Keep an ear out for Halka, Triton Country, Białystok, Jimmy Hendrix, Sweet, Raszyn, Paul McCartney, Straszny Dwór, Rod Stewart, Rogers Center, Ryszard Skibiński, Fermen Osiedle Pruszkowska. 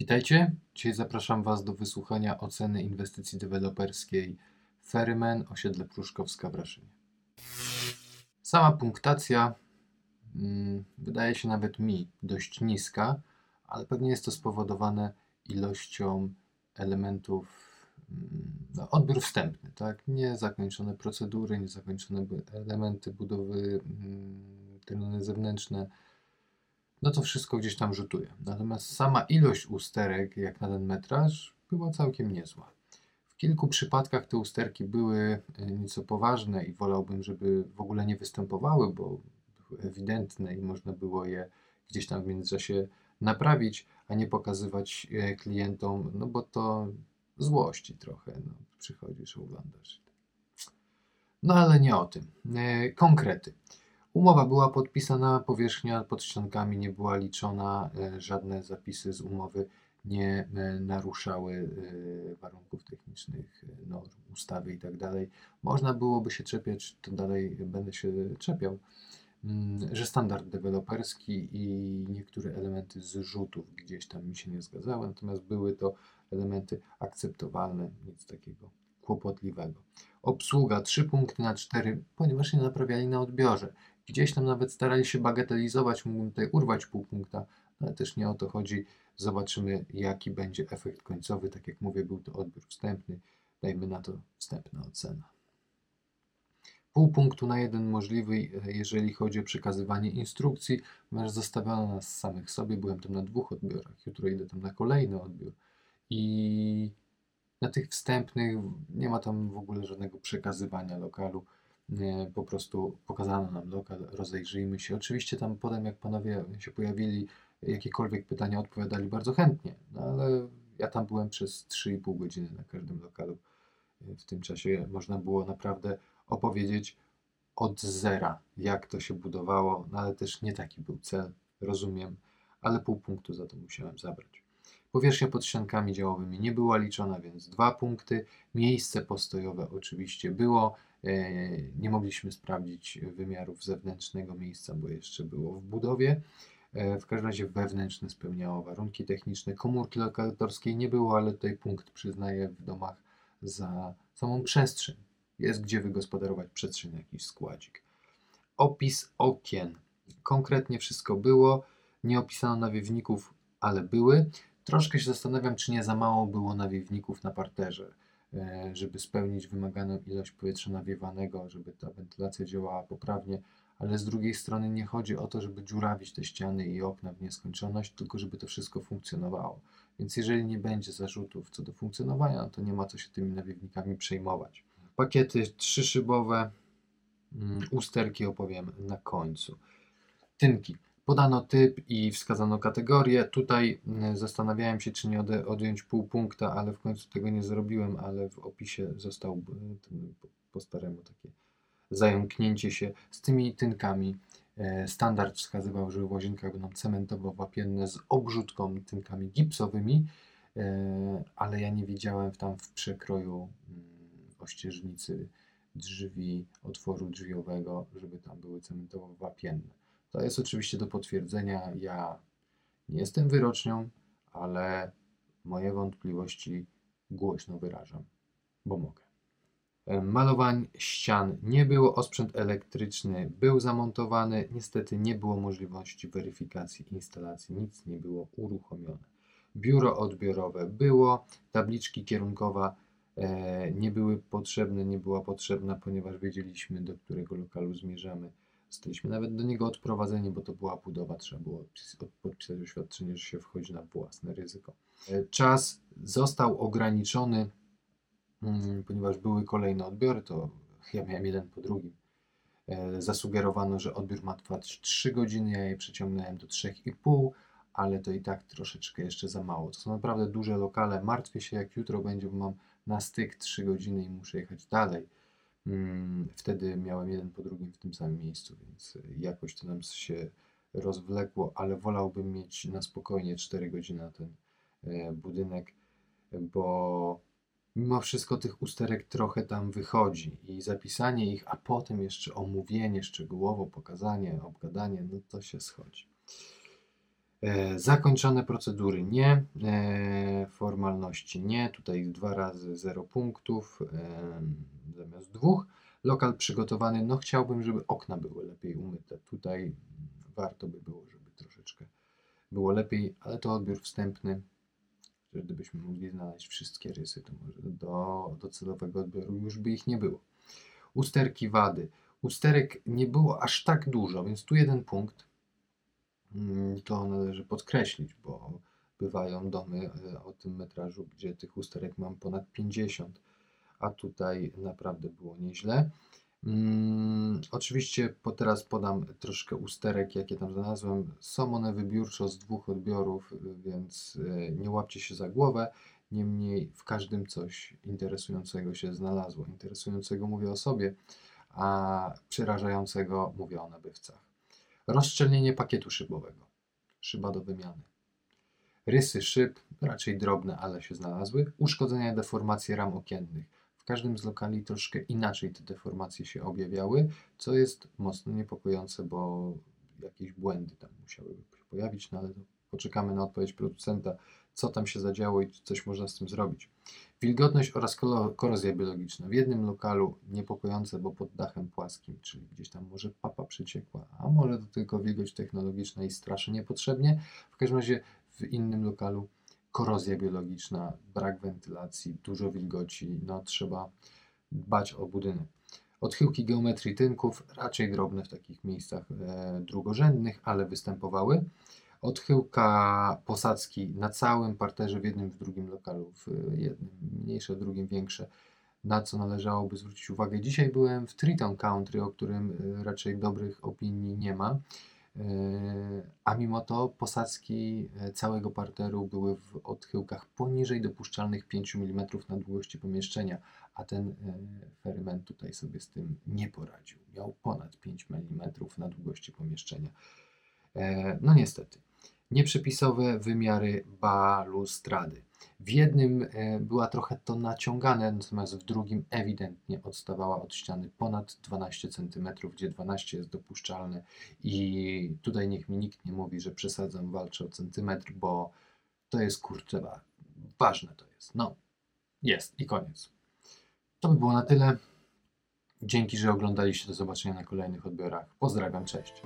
Witajcie, dzisiaj zapraszam Was do wysłuchania oceny inwestycji deweloperskiej Fermen Osiedle Pruszkowska w Raszynie. Sama punktacja wydaje się nawet mi dość niska, ale pewnie jest to spowodowane ilością elementów, odbiór wstępny, tak? Niezakończone procedury, niezakończone elementy budowy, tereny zewnętrzne. No to wszystko gdzieś tam rzutuje. Natomiast sama ilość usterek, jak na ten metraż, była całkiem niezła. W kilku przypadkach te usterki były nieco poważne i wolałbym, żeby w ogóle nie występowały, bo były ewidentne i można było je gdzieś tam w międzyczasie naprawić, a nie pokazywać klientom, no bo to złości trochę. No, przychodzisz, oglądasz. No ale nie o tym. Konkrety. Umowa była podpisana, powierzchnia pod ściankami nie była liczona, żadne zapisy z umowy nie naruszały warunków technicznych, norm, ustawy i tak dalej. Można byłoby się czepiać, to dalej będę się czepiał, że standard deweloperski i niektóre elementy zrzutów gdzieś tam mi się nie zgadzały, natomiast były to elementy akceptowalne, nic takiego kłopotliwego. Obsługa 3 punkty na 4, ponieważ nie naprawiali na odbiorze. Gdzieś tam nawet starali się bagatelizować, mógłbym tutaj urwać pół punkta, ale też nie o to chodzi. Zobaczymy, jaki będzie efekt końcowy. Tak jak mówię, był to odbiór wstępny. Dajmy na to wstępna ocena. Pół punktu na 1 możliwy, jeżeli chodzi o przekazywanie instrukcji, ponieważ zostawiano nas samych sobie. Byłem tam na 2 odbiorach. Jutro idę tam na kolejny odbiór. I na tych wstępnych nie ma tam w ogóle żadnego przekazywania lokalu. Po prostu pokazano nam lokal, rozejrzyjmy się. Oczywiście tam potem, jak panowie się pojawili, jakiekolwiek pytania odpowiadali bardzo chętnie, no ale ja tam byłem przez 3,5 godziny na każdym lokalu. W tym czasie można było naprawdę opowiedzieć od zera, jak to się budowało, no ale też nie taki był cel, rozumiem, ale pół punktu za to musiałem zabrać. Powierzchnia pod ściankami działowymi nie była liczona, więc 2 punkty. Miejsce postojowe oczywiście było. Nie mogliśmy sprawdzić wymiarów zewnętrznego miejsca, bo jeszcze było w budowie. W każdym razie wewnętrzne spełniało warunki techniczne. Komórki lokatorskiej nie było, ale tutaj punkt przyznaję w domach za samą przestrzeń. Jest gdzie wygospodarować przestrzeń, jakiś składzik. Opis okien. Konkretnie wszystko było. Nie opisano nawiewników, ale były. Troszkę się zastanawiam, czy nie za mało było nawiewników na parterze, żeby spełnić wymaganą ilość powietrza nawiewanego, żeby ta wentylacja działała poprawnie, ale z drugiej strony nie chodzi o to, żeby dziurawić te ściany i okna w nieskończoność, tylko żeby to wszystko funkcjonowało. Więc jeżeli nie będzie zarzutów co do funkcjonowania, no to nie ma co się tymi nawiewnikami przejmować. Pakiety 3-szybowe, usterki opowiem na końcu. Tynki. Podano typ i wskazano kategorię. Tutaj zastanawiałem się, czy nie odjąć pół punkta, ale w końcu tego nie zrobiłem, ale w opisie został po staremu takie zająknięcie się z tymi tynkami. Standard wskazywał, że w łazienkach będą cementowo-wapienne z obrzutką tynkami gipsowymi, ale ja nie widziałem tam w przekroju ościeżnicy drzwi, otworu drzwiowego, żeby tam były cementowo-wapienne. To jest oczywiście do potwierdzenia, ja nie jestem wyrocznią, ale moje wątpliwości głośno wyrażam, bo mogę. Malowań ścian nie było, osprzęt elektryczny był zamontowany, niestety nie było możliwości weryfikacji instalacji, nic nie było uruchomione. Biuro odbiorowe było, tabliczki kierunkowa nie były potrzebne, nie była potrzebna, ponieważ wiedzieliśmy, do którego lokalu zmierzamy. Zostaliśmy nawet do niego odprowadzeni, bo to była budowa, trzeba było podpisać oświadczenie, że się wchodzi na własne ryzyko. Czas został ograniczony, ponieważ były kolejne odbiory, to ja miałem jeden po drugim. Zasugerowano, że odbiór ma trwać 3 godziny, ja je przeciągnąłem do 3,5, ale to i tak troszeczkę jeszcze za mało. To są naprawdę duże lokale, martwię się jak jutro będzie, bo mam na styk 3 godziny i muszę jechać dalej. Wtedy miałem jeden po drugim w tym samym miejscu, więc jakoś to nam się rozwlekło, ale wolałbym mieć na spokojnie 4 godziny na ten budynek, bo mimo wszystko tych usterek trochę tam wychodzi i zapisanie ich, a potem jeszcze omówienie szczegółowo, pokazanie, obgadanie, no to się schodzi. Zakończone procedury nie, formalności nie, tutaj 2 razy 0 punktów zamiast 2. Lokal przygotowany, no chciałbym, żeby okna były lepiej umyte, tutaj warto by było, żeby troszeczkę było lepiej, ale to odbiór wstępny, gdybyśmy mogli znaleźć wszystkie rysy, to może do celowego odbioru już by ich nie było. Usterki, wady, usterek nie było aż tak dużo, więc tu 1 punkt. To należy podkreślić, bo bywają domy o tym metrażu, gdzie tych usterek mam ponad 50, a tutaj naprawdę było nieźle. Oczywiście teraz podam troszkę usterek, jakie tam znalazłem. Są one wybiórczo z 2 odbiorów, więc nie łapcie się za głowę. Niemniej w każdym coś interesującego się znalazło. Interesującego mówię o sobie, a przerażającego mówię o nabywcach. Rozszczelnienie pakietu szybowego, szyba do wymiany. Rysy szyb, raczej drobne, ale się znalazły. Uszkodzenia, deformacje ram okiennych. W każdym z lokali troszkę inaczej te deformacje się objawiały, co jest mocno niepokojące, bo jakieś błędy tam musiałyby się pojawić, no ale poczekamy na odpowiedź producenta, co tam się zadziało i coś można z tym zrobić. Wilgotność oraz korozja biologiczna. W jednym lokalu niepokojące, bo pod dachem płaskim, czyli gdzieś tam może papa przeciekła, a może to tylko wilgoć technologiczna i straszy niepotrzebnie. W każdym razie w innym lokalu korozja biologiczna, brak wentylacji, dużo wilgoci, no trzeba dbać o budynek. Odchyłki geometrii tynków, raczej drobne w takich miejscach drugorzędnych, ale występowały. Odchyłka posadzki na całym parterze w jednym, w drugim lokalu, w jednym mniejsze, w drugim większe, na co należałoby zwrócić uwagę. Dzisiaj byłem w Triton Country, o którym raczej dobrych opinii nie ma, a mimo to posadzki całego parteru były w odchyłkach poniżej dopuszczalnych 5 mm na długości pomieszczenia, a ten fermen tutaj sobie z tym nie poradził. Miał ponad 5 mm na długości pomieszczenia. No niestety. Nieprzepisowe wymiary balustrady. W jednym była trochę to naciągane, natomiast w drugim ewidentnie odstawała od ściany ponad 12 cm, gdzie 12 jest dopuszczalne i tutaj niech mi nikt nie mówi, że przesadzam, walczę o centymetr, bo to jest kurczę ważne to jest. No, jest i koniec. To by było na tyle. Dzięki, że oglądaliście. Do zobaczenia na kolejnych odbiorach. Pozdrawiam, cześć.